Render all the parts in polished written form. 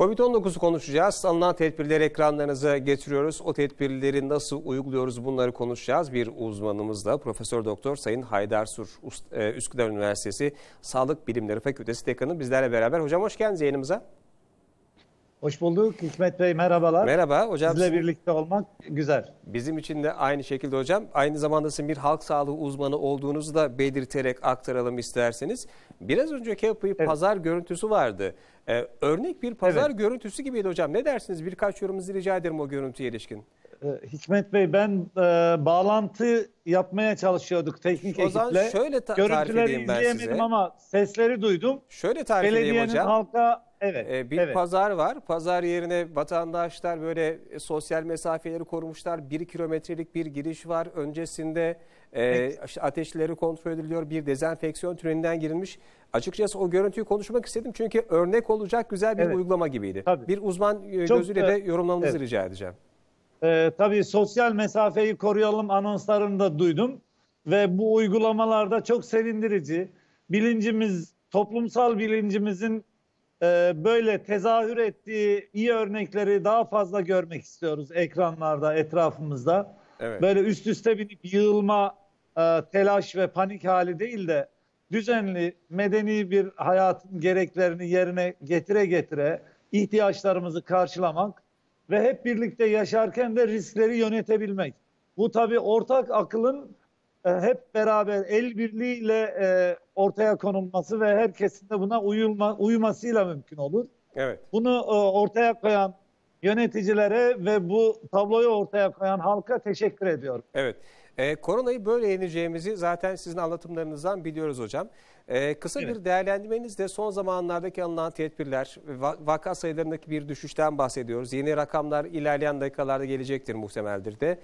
Covid-19'u konuşacağız. Alınan tedbirleri ekranlarınıza getiriyoruz. O tedbirleri nasıl uyguluyoruz, bunları konuşacağız. Bir uzmanımızla Prof. Dr. Sayın Haydar Sur, Üsküdar Üniversitesi Sağlık Bilimleri Fakültesi Dekanı bizlerle beraber. Hocam hoş geldiniz yayınımıza. Hoş bulduk. Hikmet Bey merhabalar. Merhaba hocam. Sizle birlikte olmak güzel. Bizim için de aynı şekilde hocam. Aynı zamanda sizin bir halk sağlığı uzmanı olduğunuzu da belirterek aktaralım isterseniz. Biraz önceki yapıyı pazar görüntüsü vardı. Örnek bir pazar görüntüsü gibiydi hocam. Ne dersiniz? Birkaç yorumunuzu rica ederim o görüntüye ilişkin. Hikmet Bey ben bağlantı yapmaya çalışıyorduk teknik ekiple. O zaman şöyle tarif edeyim ben size. Görüntüleri izleyemedim ama sesleri duydum. Şöyle tarif edeyim hocam. Belediyenin halka... Bir pazar var. Pazar yerine vatandaşlar böyle sosyal mesafeleri korumuşlar. 1 kilometrelik bir giriş var. Öncesinde ateşleri kontrol ediliyor. Bir dezenfeksiyon tünelinden girilmiş. Açıkçası o görüntüyü konuşmak istedim. Çünkü örnek olacak güzel bir uygulama gibiydi. Tabii. Bir uzman gözüyle de yorumlamanızı rica edeceğim. Tabii sosyal mesafeyi koruyalım anonslarını da duydum. Ve bu uygulamalarda çok sevindirici. Bilincimiz, toplumsal bilincimizin böyle tezahür ettiği iyi örnekleri daha fazla görmek istiyoruz ekranlarda, etrafımızda. Evet. Böyle üst üste binip yığılma, telaş ve panik hali değil de düzenli, medeni bir hayatın gereklerini yerine getire ihtiyaçlarımızı karşılamak ve hep birlikte yaşarken de riskleri yönetebilmek. Bu tabii ortak akılın hep beraber el birliğiyle ortaya konulması ve herkesin de buna uyumasıyla mümkün olur. Evet. Bunu ortaya koyan yöneticilere ve bu tabloyu ortaya koyan halka teşekkür ediyorum. Evet. Koronayı böyle yeneceğimizi zaten sizin anlatımlarınızdan biliyoruz hocam. Kısa bir değerlendirmenizde son zamanlardaki alınan tedbirler, vaka sayılarındaki bir düşüşten bahsediyoruz. Yeni rakamlar ilerleyen dakikalarda gelecektir muhtemeldir de.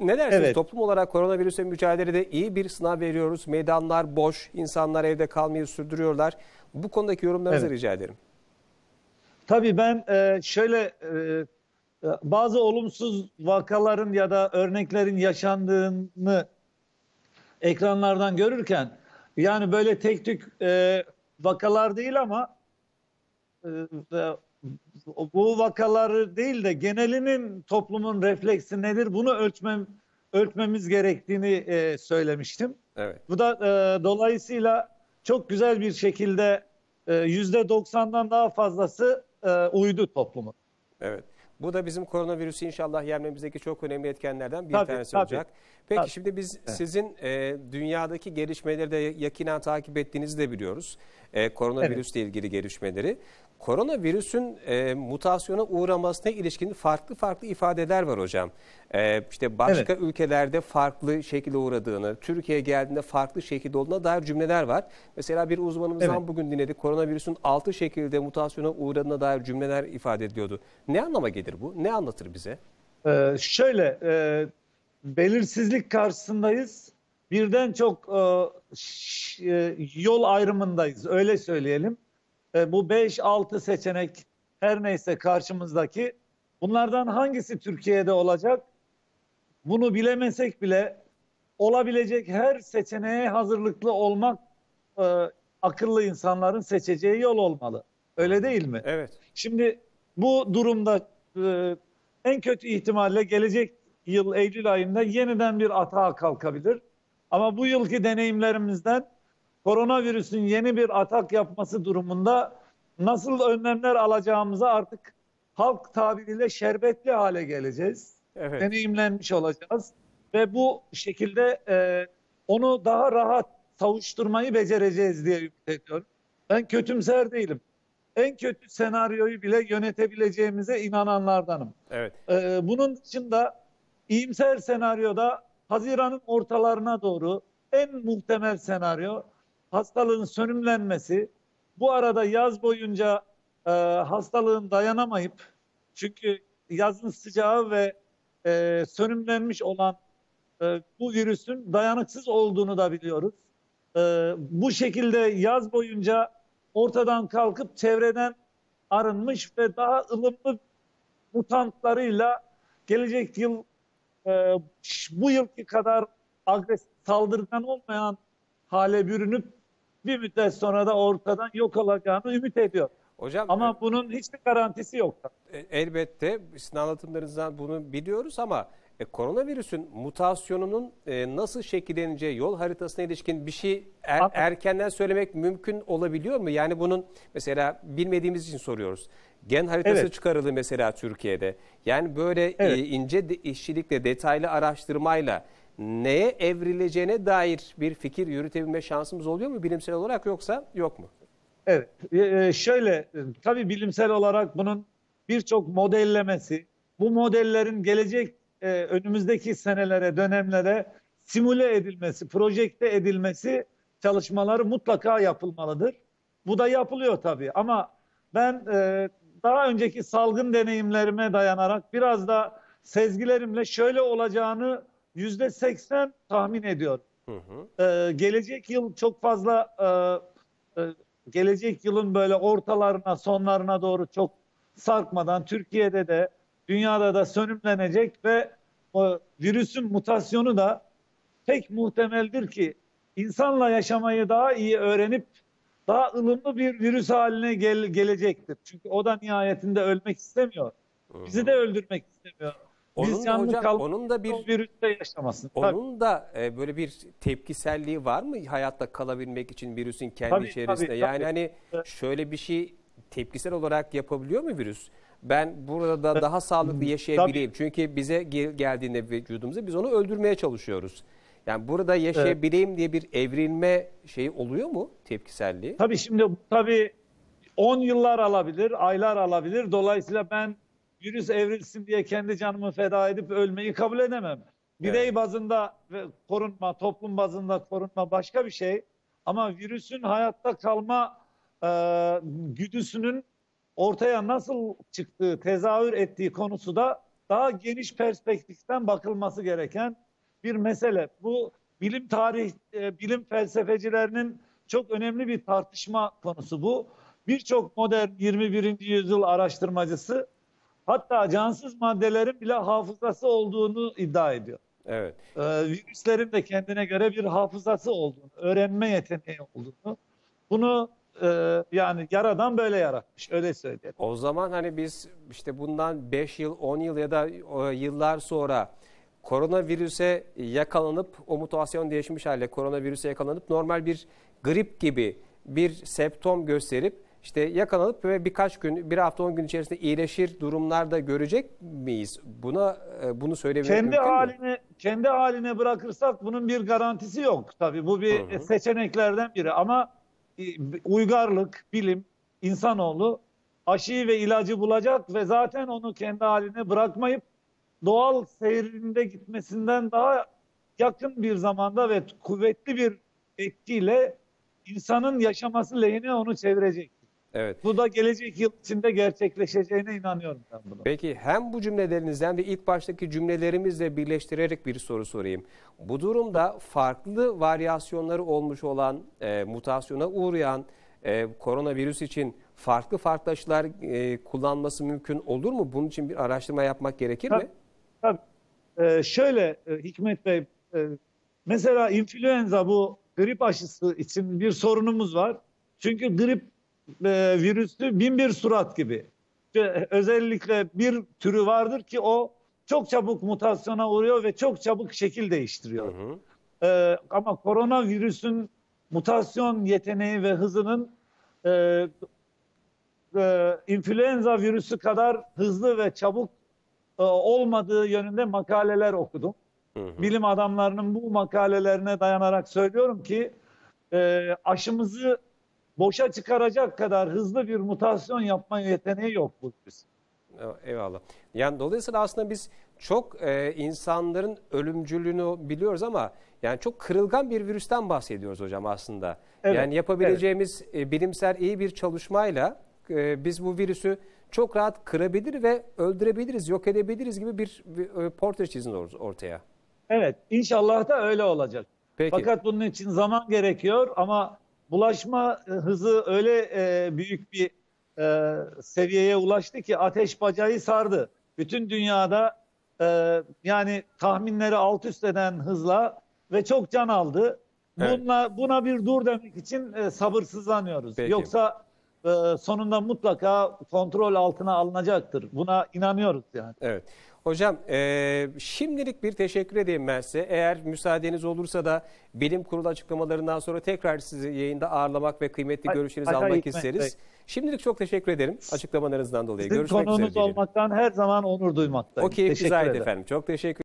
Ne dersiniz? Evet. Toplum olarak koronavirüsle mücadelede iyi bir sınav veriyoruz. Meydanlar boş, insanlar evde kalmayı sürdürüyorlar. Bu konudaki yorumlarınızı rica ederim. Tabii ben şöyle... Bazı olumsuz vakaların ya da örneklerin yaşandığını ekranlardan görürken yani böyle tek tük vakalar değil ama bu vakaları değil de genelinin toplumun refleksi nedir bunu ölçmemiz gerektiğini söylemiştim. Evet. Bu da dolayısıyla çok güzel bir şekilde %90'dan daha fazlası uydu toplumu. Evet. Bu da bizim koronavirüsü inşallah yenmemizdeki çok önemli etkenlerden bir tanesi olacak. Peki şimdi biz sizin dünyadaki gelişmeleri de yakinen takip ettiğinizi de biliyoruz. Koronavirüsle ilgili gelişmeleri. Koronavirüsün mutasyona uğramasına ilişkin farklı ifadeler var hocam. İşte başka ülkelerde farklı şekilde uğradığını, Türkiye'ye geldiğinde farklı şekilde olduğuna dair cümleler var. Mesela bir uzmanımızdan bugün dinledik. Koronavirüsün 6 şekilde mutasyona uğradığına dair cümleler ifade ediyordu. Ne anlama gelir bu? Ne anlatır bize? Şöyle, belirsizlik karşısındayız. Birden çok yol ayrımındayız. Öyle söyleyelim. Bu 5-6 seçenek her neyse karşımızdaki bunlardan hangisi Türkiye'de olacak? Bunu bilemesek bile olabilecek her seçeneğe hazırlıklı olmak akıllı insanların seçeceği yol olmalı. Öyle değil mi? Evet. Şimdi bu durumda en kötü ihtimalle gelecek yıl Eylül ayında yeniden bir atağa kalkabilir. Ama bu yılki deneyimlerimizden koronavirüsün yeni bir atak yapması durumunda nasıl önlemler alacağımıza artık halk tabiriyle şerbetli hale geleceğiz. Evet. Deneyimlenmiş olacağız. Ve bu şekilde onu daha rahat savuşturmayı becereceğiz diye ümit ediyorum. Ben kötümser değilim. En kötü senaryoyu bile yönetebileceğimize inananlardanım. Evet. Bunun dışında iyimser senaryoda Haziran'ın ortalarına doğru en muhtemel senaryo hastalığın sönümlenmesi, bu arada yaz boyunca hastalığın dayanamayıp, çünkü yazın sıcağı ve sönümlenmiş olan bu virüsün dayanıksız olduğunu da biliyoruz. Bu şekilde yaz boyunca ortadan kalkıp çevreden arınmış ve daha ılımlı mutantlarıyla gelecek yıl bu yılki kadar agresif saldırgan olmayan hale bürünüp bir müddet sonra da ortadan yok olacağını ümit ediyor. Hocam, ama bunun hiçbir garantisi yok. Elbette sizin anlatımlarınızdan bunu biliyoruz ama koronavirüsün mutasyonunun nasıl şekilleneceği yol haritasına ilişkin bir şey erkenden söylemek mümkün olabiliyor mu? Yani bunun mesela bilmediğimiz için soruyoruz. Gen haritası çıkarıldı mesela Türkiye'de. Yani böyle ince işçilikle, detaylı araştırmayla neye evrileceğine dair bir fikir yürütebilme şansımız oluyor mu bilimsel olarak, yoksa yok mu? Evet, şöyle, tabii bilimsel olarak bunun birçok modellemesi, bu modellerin gelecek önümüzdeki senelere, dönemlere simüle edilmesi, projekte edilmesi çalışmaları mutlaka yapılmalıdır. Bu da yapılıyor tabii ama ben daha önceki salgın deneyimlerime dayanarak biraz da sezgilerimle şöyle olacağını %80 tahmin ediyorum. Hı hı. Gelecek yıl çok fazla... Gelecek yılın böyle ortalarına, sonlarına doğru çok sarkmadan Türkiye'de de dünyada da sönümlenecek ve virüsün mutasyonu da pek muhtemeldir ki insanla yaşamayı daha iyi öğrenip daha ılımlı bir virüs haline gelecektir. Çünkü o da nihayetinde ölmek istemiyor. Bizi de öldürmek istemiyor. Onun da böyle bir tepkiselliği var mı hayatta kalabilmek için virüsün kendi içerisinde? Hani şöyle bir şey tepkisel olarak yapabiliyor mu virüs? Ben burada daha sağlıklı yaşayabileyim. Çünkü bize geldiğinde vücudumuza biz onu öldürmeye çalışıyoruz. Yani burada yaşayabileyim diye bir evrilme şeyi oluyor mu, tepkiselliği? Tabii şimdi 10 yıllar alabilir, aylar alabilir. Dolayısıyla ben virüs evrilsin diye kendi canımı feda edip ölmeyi kabul edemem. Birey bazında korunma, toplum bazında korunma başka bir şey. Ama virüsün hayatta kalma güdüsünün ortaya nasıl çıktığı, tezahür ettiği konusu da daha geniş perspektiften bakılması gereken bir mesele. Bu bilim felsefecilerinin çok önemli bir tartışma konusu bu. Birçok modern 21. yüzyıl araştırmacısı hatta cansız maddelerin bile hafızası olduğunu iddia ediyor. Evet. Virüslerin de kendine göre bir hafızası olduğunu, öğrenme yeteneği olduğunu. Bunu yani yaradan böyle yaratmış, öyle söyleyelim. O zaman hani biz işte bundan 5 yıl, 10 yıl ya da yıllar sonra koronavirüse yakalanıp, o mutasyon değişmiş halde koronavirüse yakalanıp normal bir grip gibi bir semptom gösterip İşte yakalanıp ve birkaç gün, bir hafta 10 gün içerisinde iyileşir durumlarda görecek miyiz? Bunu söylemek mümkün mü? Kendi haline bırakırsak bunun bir garantisi yok. Tabii bu bir seçeneklerden biri ama uygarlık, bilim, insanoğlu aşıyı ve ilacı bulacak ve zaten onu kendi haline bırakmayıp doğal seyrinde gitmesinden daha yakın bir zamanda ve kuvvetli bir etkiyle insanın yaşaması lehine onu çevirecek. Evet. Bu da gelecek yıl içinde gerçekleşeceğine inanıyorum ben buna. Peki hem bu cümlelerinizden ve ilk baştaki cümlelerimizle birleştirerek bir soru sorayım. Bu durumda farklı varyasyonları olmuş olan, mutasyona uğrayan koronavirüs için farklı aşılar kullanması mümkün olur mu? Bunun için bir araştırma yapmak gerekir mi? Tabii. Şöyle Hikmet Bey, mesela influenza, bu grip aşısı için bir sorunumuz var. Çünkü grip virüsü bin bir surat gibi. Özellikle bir türü vardır ki o çok çabuk mutasyona uğruyor ve çok çabuk şekil değiştiriyor. Ama koronavirüsün mutasyon yeteneği ve hızının influenza virüsü kadar hızlı ve çabuk olmadığı yönünde makaleler okudum. Bilim adamlarının bu makalelerine dayanarak söylüyorum ki aşımızı boşa çıkaracak kadar hızlı bir mutasyon yapma yeteneği yok bu virüsün. Eyvallah. Yani dolayısıyla aslında biz çok insanların ölümcülüğünü biliyoruz ama yani çok kırılgan bir virüsten bahsediyoruz hocam aslında. Evet, yani yapabileceğimiz bilimsel iyi bir çalışmayla biz bu virüsü çok rahat kırabilir ve öldürebiliriz, yok edebiliriz gibi bir portre çizin ortaya. Evet, inşallah da öyle olacak. Peki. Fakat bunun için zaman gerekiyor ama bulaşma hızı öyle büyük bir seviyeye ulaştı ki ateş bacayı sardı. Bütün dünyada yani tahminleri alt üst eden hızla ve çok can aldı. Buna bir dur demek için sabırsızlanıyoruz. Peki. Yoksa sonunda mutlaka kontrol altına alınacaktır. Buna inanıyoruz yani. Evet. Hocam şimdilik bir teşekkür edeyim ben size. Eğer müsaadeniz olursa da bilim kurulu açıklamalarından sonra tekrar sizi yayında ağırlamak ve kıymetli görüşlerinizi almak isteriz. Şimdilik çok teşekkür ederim açıklamalarınızdan dolayı. Sizin konuğunuz olmaktan her zaman onur duymaktayım. O keyif güzeldi efendim. Çok teşekkür